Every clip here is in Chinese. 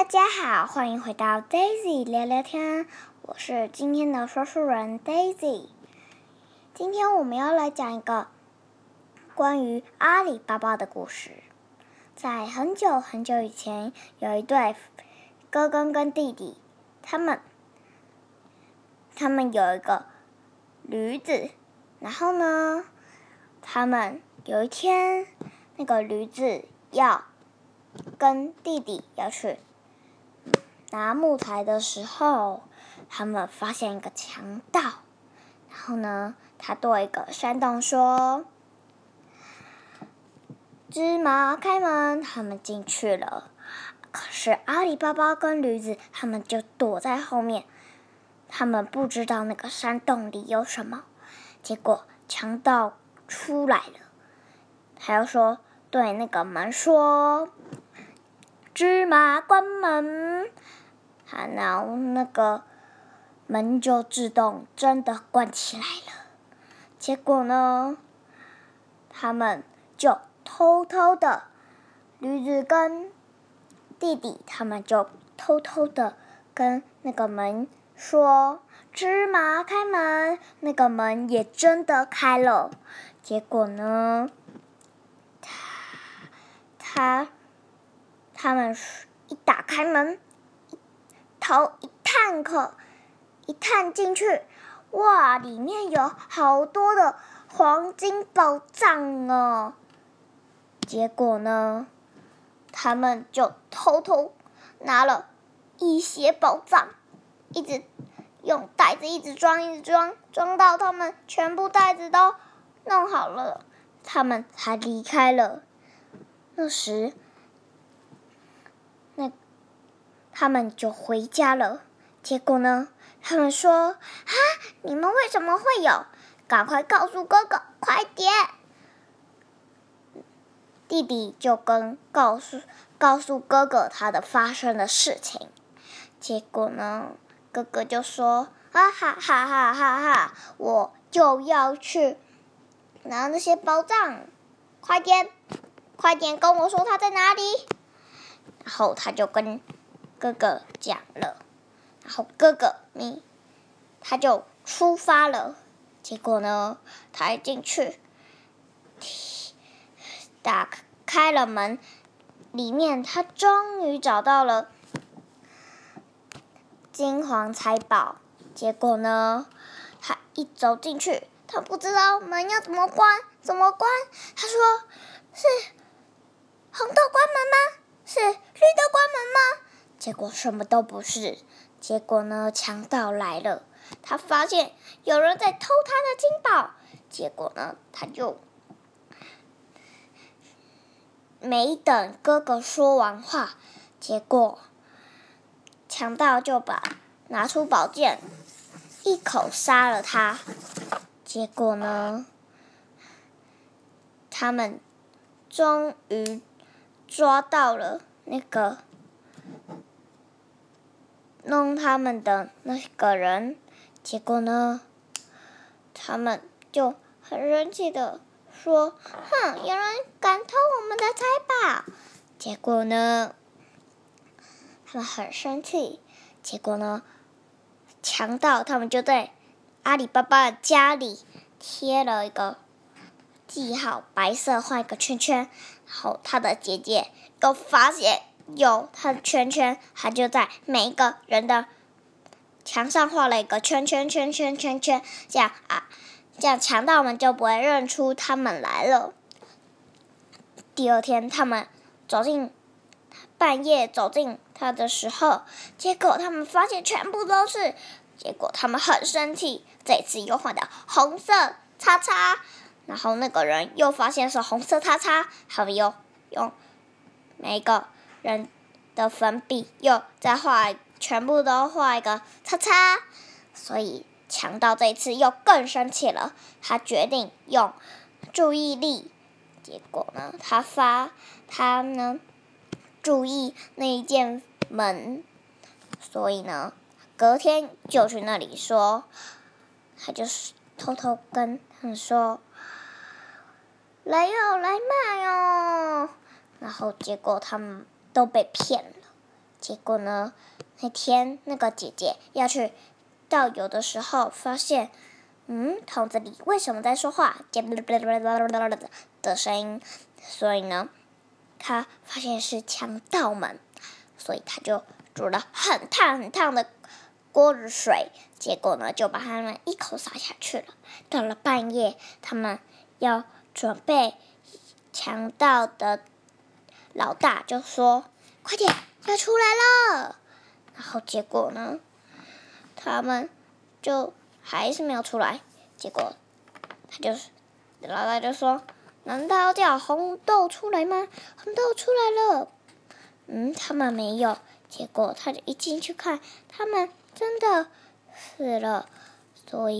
大家好，欢迎回到 Daisy 聊聊天，我是今天的说书人 Daisy。今天我们要来讲一个关于阿里巴巴的故事。在很久很久以前，有一对哥哥跟弟弟，他们有一个驴子，然后呢，他们有一天那个驴子要跟弟弟要去拿木材的时候，他们发现一个强盗。然后呢，他对一个山洞说：“芝麻开门。”他们进去了，可是阿里巴巴跟驴子他们就躲在后面，他们不知道那个山洞里有什么。结果强盗出来了，他又说对那个门说：“芝麻关门。”然后那个门就自动真的关起来了。结果呢，他们就偷偷的，驴子跟弟弟他们就偷偷的跟那个门说：“芝麻开门。”那个门也真的开了。结果呢，他们一打开门，头一探口，一探进去，哇，里面有好多的黄金宝藏哦。结果呢，他们就偷偷拿了一些宝藏，一直用袋子一直装，装到他们全部袋子都弄好了，他们才离开了。那时，他们就回家了。结果呢，他们说：“啊，你们为什么会有？赶快告诉哥哥，快点！”弟弟就告诉哥哥他的发生的事情。结果呢，哥哥就说：“啊哈哈哈哈哈！我就要去拿那些宝藏，快点！”快点跟我说他在哪里。然后他就跟哥哥讲了，然后他就出发了。结果呢，他一进去，打开了门，里面他终于找到了金黄财宝。结果呢，他一走进去，他不知道门要怎么关。他说：“是红豆关门吗？是绿豆关门吗？”结果什么都不是。结果呢，强盗来了，他发现有人在偷他的金宝。结果呢，他就没等哥哥说完话，结果强盗就拿出宝剑，一口杀了他。结果呢，他们终于抓到了那个弄他们的那个人。结果呢，他们就很生气的说：“哼，有人敢偷我们的财宝！”结果呢，他们很生气。结果呢，强盗他们就在阿里巴巴的家里贴了一个记号，白色画一个圈圈。然后他的姐姐又发现有他的圈圈，他就在每一个人的墙上画了一个圈圈，这样强盗们就不会认出他们来了。第二天，他们半夜走进他的时候，结果他们发现全部都是。结果他们很生气，这次又换到红色叉叉。然后那个人又发现是红色叉叉，他们又用每个人的粉笔又再画，全部都画一个叉叉。所以强盗这次又更生气了，他决定用注意力。结果呢，他注意那一件门，所以呢，隔天就去那里说，他就偷偷跟他们说：“来哟，来卖哟！”然后结果他们都被骗了。结果呢，那天那个姐姐要去倒油的时候，发现桶子里为什么在说话的声音，所以呢她发现是强盗们，所以她就煮了很烫很烫的锅子水，结果呢就把他们一口洒下去了。到了半夜，他们要准备，强盗的老大就说快点要出来了，然后结果呢他们就还是没有出来，结果老大就说难道要叫红豆出来吗？红豆出来了，他们没有。结果他就一进去看，他们真的死了。所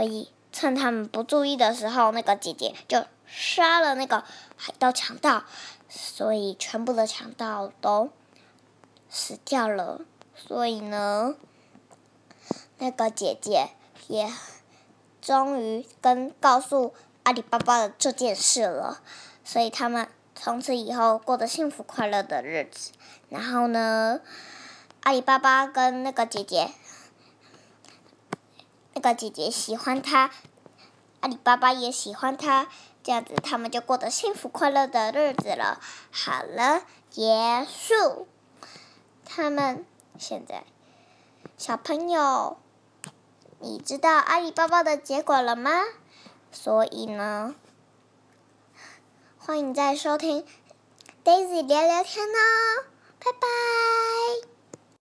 以趁他们不注意的时候，那个姐姐就杀了那个海盗强盗，所以全部的强盗都死掉了。所以呢，那个姐姐也终于告诉阿里巴巴的这件事了，所以他们从此以后过着幸福快乐的日子。然后呢，阿里巴巴跟那个姐姐喜欢他，阿里巴巴也喜欢他，这样子他们就过着幸福快乐的日子了。好了，结束。他们现在，小朋友，你知道阿里巴巴的结果了吗？所以呢，欢迎再收听 Daisy 聊聊天哦，拜拜。